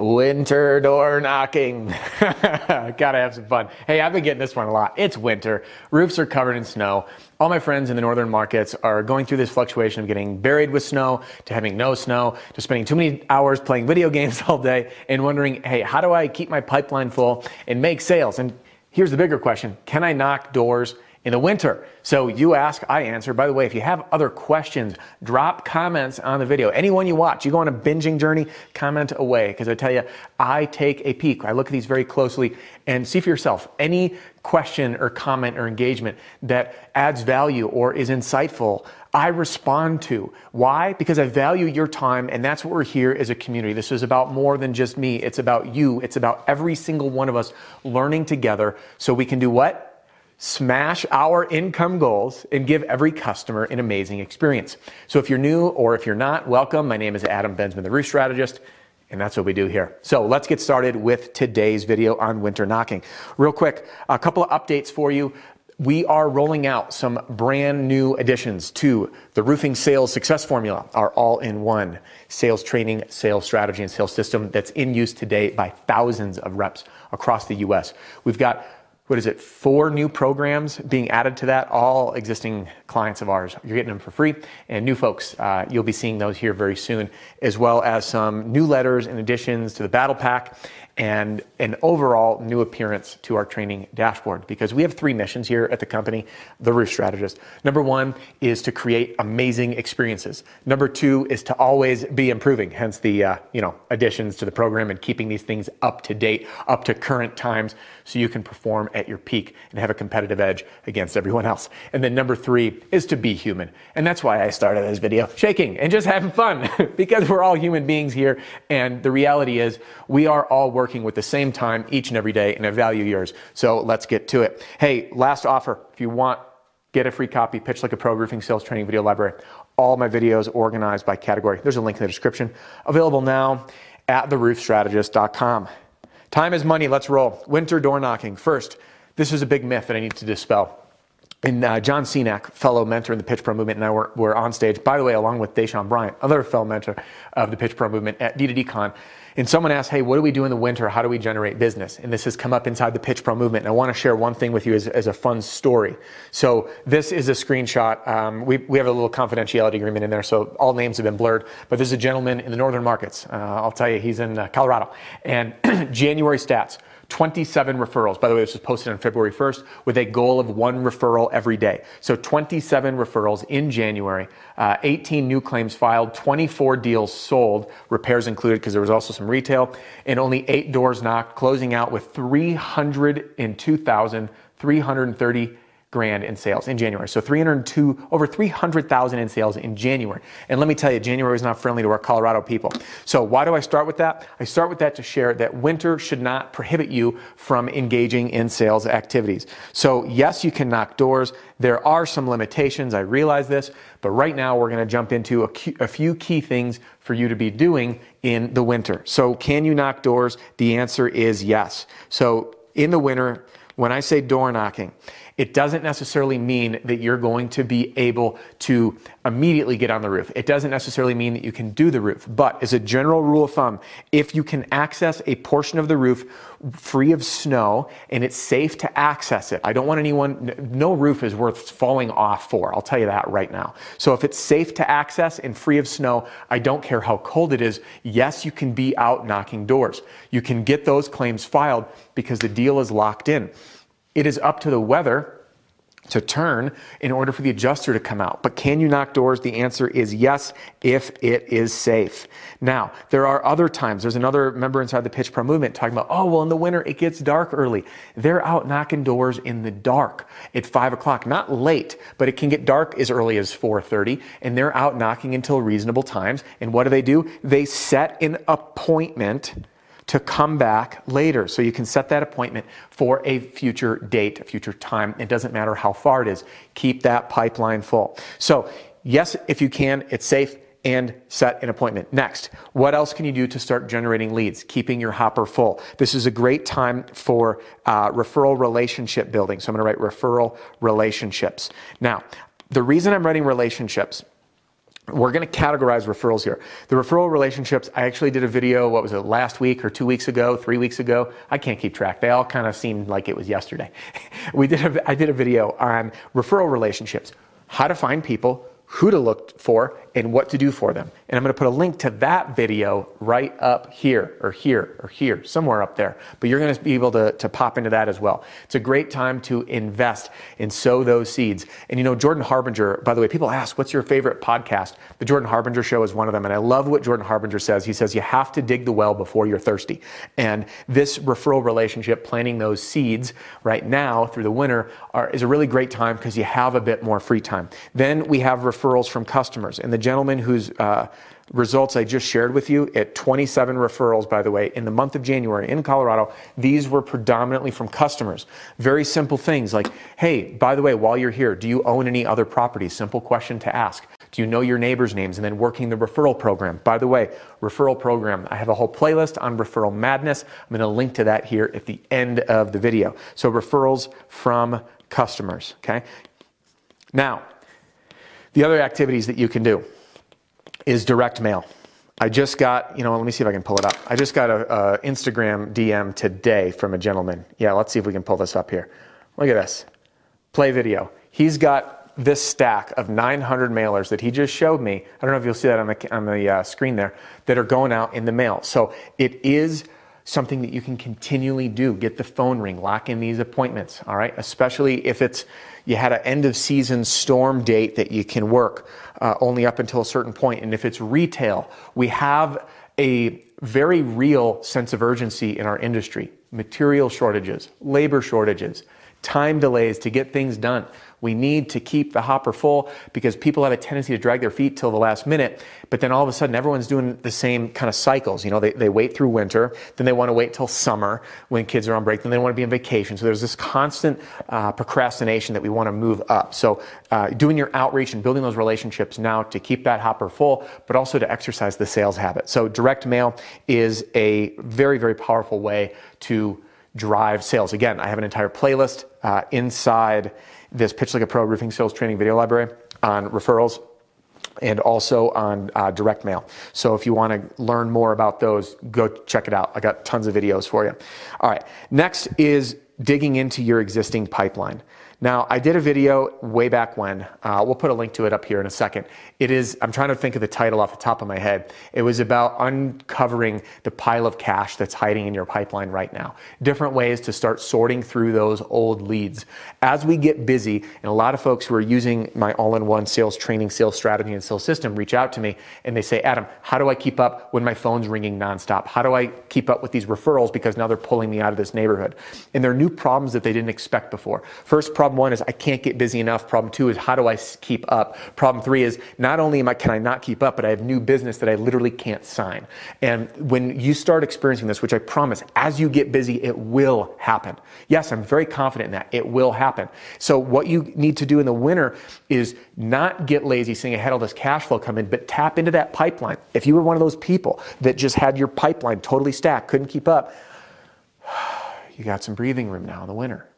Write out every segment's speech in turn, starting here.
Winter door knocking. Gotta have some fun. Hey, I've been getting this one a lot. It's winter. Roofs are covered in snow. All my friends in the northern markets are going through this fluctuation of getting buried with snow to having no snow to spending too many hours playing video games all day and wondering, hey, how do I keep my pipeline full and make sales? And here's the bigger question. Can I knock doors in the winter? So you ask, I answer. By the way, if you have other questions, drop comments on the video. Anyone you watch, you go on a binging journey, comment away, because I tell you, I take a peek. I look at these very closely and see for yourself any question or comment or engagement that adds value or is insightful. I respond to. Why? Because I value your time, and that's what we're here as a community. This is about more than just me. It's about you. It's about every single one of us learning together so we can do what? Smash our income goals and give every customer an amazing experience. So if you're new or if you're not, welcome. My name is Adam Bensman, the Roof Strategist, and that's what we do here. So let's get started with today's video on winter knocking. Real quick, a couple of updates for you. We are rolling out some brand new additions to the Roofing Sales Success Formula, our all-in-one sales training, sales strategy, and sales system that's in use today by thousands of reps across the U.S. We've got 4 new programs being added to that, all existing clients of ours. You're getting them for free, and new folks, you'll be seeing those here very soon, as well as some new letters and additions to the battle pack and an overall new appearance to our training dashboard, because we have 3 missions here at the company, The Roof Strategist. Number 1 is to create amazing experiences. Number 2 is to always be improving, hence the additions to the program and keeping these things up to date, up to current times, so you can perform at your peak and have a competitive edge against everyone else. And then number 3 is to be human. And that's why I started this video shaking and just having fun, because we're all human beings here. And the reality is we are all working with the same time each and every day, and I value yours. So let's get to it. Hey, last offer. If you want, get a free copy, Pitch Like a Pro Roofing Sales Training Video Library. All my videos organized by category. There's a link in the description. Available now at theroofstrategist.com. Time is money. Let's roll. Winter door knocking. First, this is a big myth that I need to dispel. And John Senac, fellow mentor in the Pitch Pro Movement, and I were on stage, by the way, along with Deshaun Bryant, other fellow mentor of the Pitch Pro Movement at D2D Con. And someone asked, hey, what do we do in the winter? How do we generate business? And this has come up inside the Pitch Pro Movement. And I want to share one thing with you as a fun story. So this is a screenshot. We have a little confidentiality agreement in there, so all names have been blurred. But there's a gentleman in the northern markets. I'll tell you, he's in Colorado. And January stats. 27 referrals. By the way, this was posted on February 1st with a goal of 1 referral every day. So 27 referrals in January, 18 new claims filed, 24 deals sold, repairs included because there was also some retail, and only 8 doors knocked, closing out with $302,330 in sales in January. So over 300,000 in sales in January. And let me tell you, January is not friendly to our Colorado people. So why do I start with that? I start with that to share that winter should not prohibit you from engaging in sales activities. So yes, you can knock doors. There are some limitations. I realize this, but right now we're going to jump into a few key things for you to be doing in the winter. So can you knock doors? The answer is yes. So in the winter, when I say door knocking, it doesn't necessarily mean that you're going to be able to immediately get on the roof. It doesn't necessarily mean that you can do the roof. But as a general rule of thumb, if you can access a portion of the roof free of snow and it's safe to access it, I don't want no roof is worth falling off for. I'll tell you that right now. So if it's safe to access and free of snow, I don't care how cold it is. Yes, you can be out knocking doors. You can get those claims filed because the deal is locked in. It is up to the weather to turn in order for the adjuster to come out. But can you knock doors? The answer is yes, if it is safe. Now, there are other times. There's another member inside the Pitch Pro Movement talking about, oh, well, in the winter, it gets dark early. They're out knocking doors in the dark at 5 o'clock. Not late, but it can get dark as early as 4:30, and they're out knocking until reasonable times. And what do? They set an appointment to come back later. So you can set that appointment for a future date, a future time. It doesn't matter how far it is. Keep that pipeline full. So yes, if you can, it's safe, and set an appointment. Next, what else can you do to start generating leads, keeping your hopper full? This is a great time for referral relationship building. So I'm gonna write referral relationships. Now, the reason I'm writing relationships We're going to categorize referrals here. The referral relationships, I actually did a video, what was it, last week or 2 weeks ago, 3 weeks ago? I can't keep track. They all kind of seemed like it was yesterday. I did a video on referral relationships, how to find people, who to look for, and what to do for them. And I'm going to put a link to that video right up here, or here, or here, somewhere up there. But you're going to be able to pop into that as well. It's a great time to invest and sow those seeds. And you know, Jordan Harbinger, by the way, people ask, what's your favorite podcast? The Jordan Harbinger Show is one of them. And I love what Jordan Harbinger says. He says, you have to dig the well before you're thirsty. And this referral relationship, planting those seeds right now through the winter is a really great time because you have a bit more free time. Then we have referrals from customers. And the gentleman whose results I just shared with you at 27 referrals, by the way, in the month of January in Colorado, these were predominantly from customers. Very simple things like, hey, by the way, while you're here, do you own any other properties? Simple question to ask. Do you know your neighbors' names? And then working the referral program. By the way, referral program, I have a whole playlist on referral madness. I'm going to link to that here at the end of the video. So referrals from customers, okay? Now, the other activities that you can do is direct mail. I just got, you know, let me see if I can pull it up. I just got a Instagram DM today from a gentleman. Yeah, let's see if we can pull this up here. Look at this. Play video. He's got this stack of 900 mailers that he just showed me. I don't know if you'll see that on the screen there, that are going out in the mail. So it is something that you can continually do. Get the phone ring, lock in these appointments, all right? Especially if it's, you had an end of season storm date that you can work only up until a certain point. And if it's retail, we have a very real sense of urgency in our industry. Material shortages, labor shortages, time delays to get things done. We need to keep the hopper full because people have a tendency to drag their feet till the last minute, but then all of a sudden everyone's doing the same kind of cycles. You know, they wait through winter, then they want to wait till summer when kids are on break, then they want to be on vacation. So there's this constant procrastination that we want to move up. So doing your outreach and building those relationships now to keep that hopper full, but also to exercise the sales habit. So direct mail is a very, very powerful way to drive sales. Again, I have an entire playlist inside this Pitch Like a Pro Roofing Sales Training video library on referrals and also on direct mail. So if you want to learn more about those, go check it out. I got tons of videos for you. All right. Next is digging into your existing pipeline. Now, I did a video way back when. We'll put a link to it up here in a second. It is, I'm trying to think of the title off the top of my head. It was about uncovering the pile of cash that's hiding in your pipeline right now. Different ways to start sorting through those old leads. As we get busy, and a lot of folks who are using my all-in-one sales training, sales strategy, and sales system reach out to me and they say, Adam, how do I keep up when my phone's ringing nonstop? How do I keep up with these referrals because now they're pulling me out of this neighborhood? And there are new problems that they didn't expect before. First problem one is I can't get busy enough. Problem two is how do I keep up? Problem three is not only can I not keep up, but I have new business that I literally can't sign. And when you start experiencing this, which I promise, as you get busy, it will happen. Yes, I'm very confident in that. It will happen. So what you need to do in the winter is not get lazy saying I had all this cash flow come in, but tap into that pipeline. If you were one of those people that just had your pipeline totally stacked, couldn't keep up, you got some breathing room now in the winter.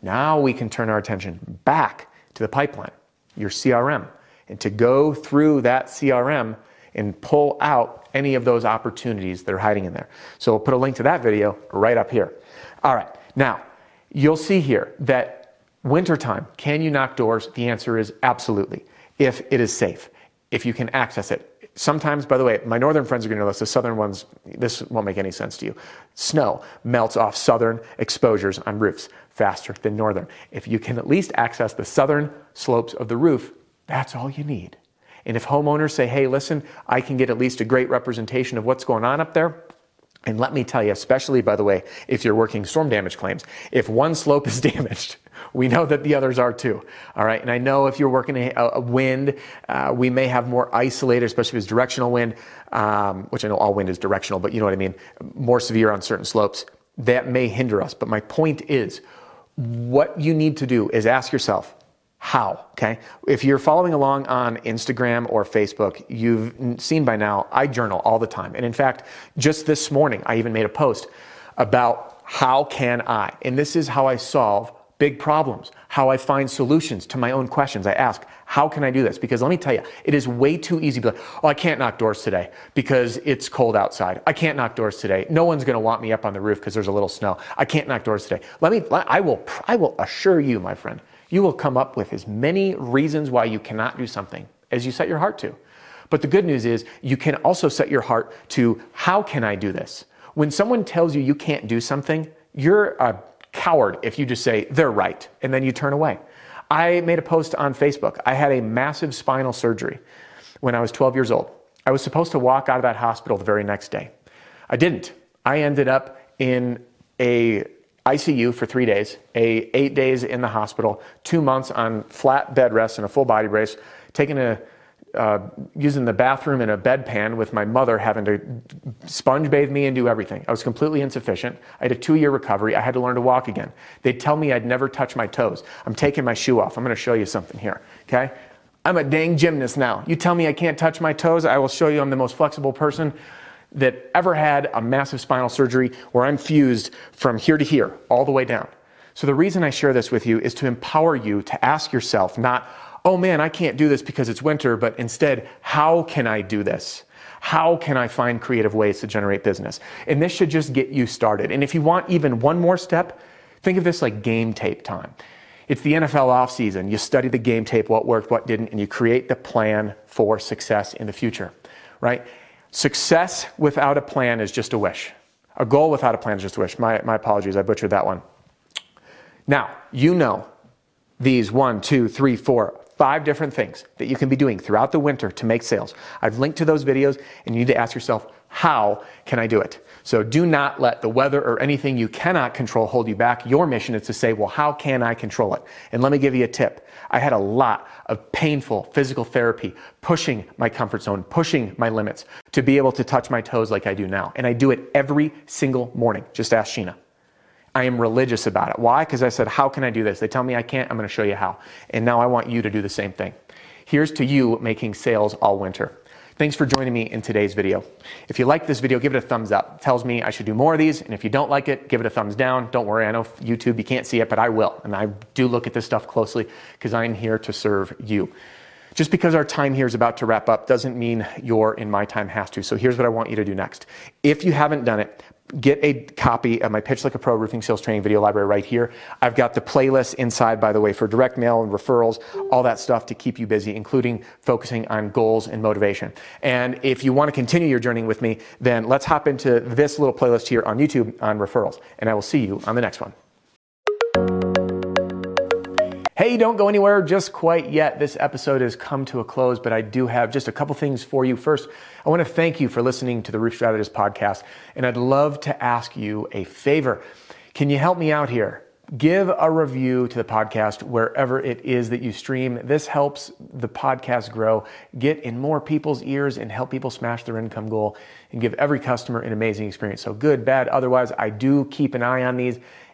Now we can turn our attention back to the pipeline, your CRM, and to go through that CRM and pull out any of those opportunities that are hiding in there. So we'll put a link to that video right up here. All right. Now, you'll see here that wintertime, can you knock doors? The answer is absolutely, if it is safe, if you can access it. Sometimes, by the way, my northern friends are going to know this. The southern ones, this won't make any sense to you. Snow melts off southern exposures on roofs faster than northern. If you can at least access the southern slopes of the roof, that's all you need. And if homeowners say, hey, listen, I can get at least a great representation of what's going on up there. And let me tell you, especially, by the way, if you're working storm damage claims, if one slope is damaged, we know that the others are too. All right. And I know if you're working a wind, we may have more isolated, especially if it's directional wind, which I know all wind is directional, but you know what I mean? More severe on certain slopes. That may hinder us. But my point is, what you need to do is ask yourself, how? Okay. If you're following along on Instagram or Facebook, you've seen by now, I journal all the time. And in fact, just this morning, I even made a post about how can I, and this is how I solve big problems, how I find solutions to my own questions. I ask, how can I do this? Because let me tell you, it is way too easy to be like, oh, I can't knock doors today because it's cold outside. I can't knock doors today. No one's going to want me up on the roof because there's a little snow. I can't knock doors today. I will assure you, my friend, you will come up with as many reasons why you cannot do something as you set your heart to. But the good news is you can also set your heart to, how can I do this? When someone tells you you can't do something, you're a coward if you just say, they're right, and then you turn away. I made a post on Facebook. I had a massive spinal surgery when I was 12 years old. I was supposed to walk out of that hospital the very next day. I didn't. I ended up in a ICU for 3 days, 8 days in the hospital, 2 months on flat bed rest and a full body brace, taking a using the bathroom in a bedpan with my mother having to sponge bathe me and do everything. I was completely insufficient. I had a 2-year recovery. I had to learn to walk again. They tell me I'd never touch my toes. I'm taking my shoe off. I'm going to show you something here. Okay? I'm a dang gymnast now. You tell me I can't touch my toes, I will show you I'm the most flexible person that ever had a massive spinal surgery where I'm fused from here to here all the way down. So the reason I share this with you is to empower you to ask yourself, not, oh man, I can't do this because it's winter, but instead, how can I do this? How can I find creative ways to generate business? And this should just get you started. And if you want even one more step, think of this like game tape time. It's the NFL offseason. You study the game tape, what worked, what didn't, and you create the plan for success in the future, right? Success without a plan is just a wish. A goal without a plan is just a wish. My apologies, I butchered that one. Now, you know these 5 different things that you can be doing throughout the winter to make sales. I've linked to those videos, and you need to ask yourself, how can I do it? So do not let the weather or anything you cannot control hold you back. Your mission is to say, well, how can I control it? And let me give you a tip. I had a lot of painful physical therapy, pushing my comfort zone, pushing my limits to be able to touch my toes like I do now. And I do it every single morning. Just ask Sheena. I am religious about it. Why? Because I said, how can I do this? They tell me I can't. I'm going to show you how. And now I want you to do the same thing. Here's to you making sales all winter. Thanks for joining me in today's video. If you like this video, give it a thumbs up. It tells me I should do more of these. And if you don't like it, give it a thumbs down. Don't worry. I know YouTube, you can't see it, but I will. And I do look at this stuff closely because I'm here to serve you. Just because our time here is about to wrap up doesn't mean your and my time has to. So here's what I want you to do next. If you haven't done it, get a copy of my Pitch Like a Pro Roofing Sales Training Video Library right here. I've got the playlist inside, by the way, for direct mail and referrals, all that stuff to keep you busy, including focusing on goals and motivation. And if you want to continue your journey with me, then let's hop into this little playlist here on YouTube on referrals. And I will see you on the next one. Hey, don't go anywhere just quite yet. This episode has come to a close, but I do have just a couple things for you. First, I want to thank you for listening to the Roof Strategist podcast, and I'd love to ask you a favor. Can you help me out here? Give a review to the podcast wherever it is that you stream. This helps the podcast grow, get in more people's ears, and help people smash their income goal and give every customer an amazing experience. So good, bad, otherwise, I do keep an eye on these.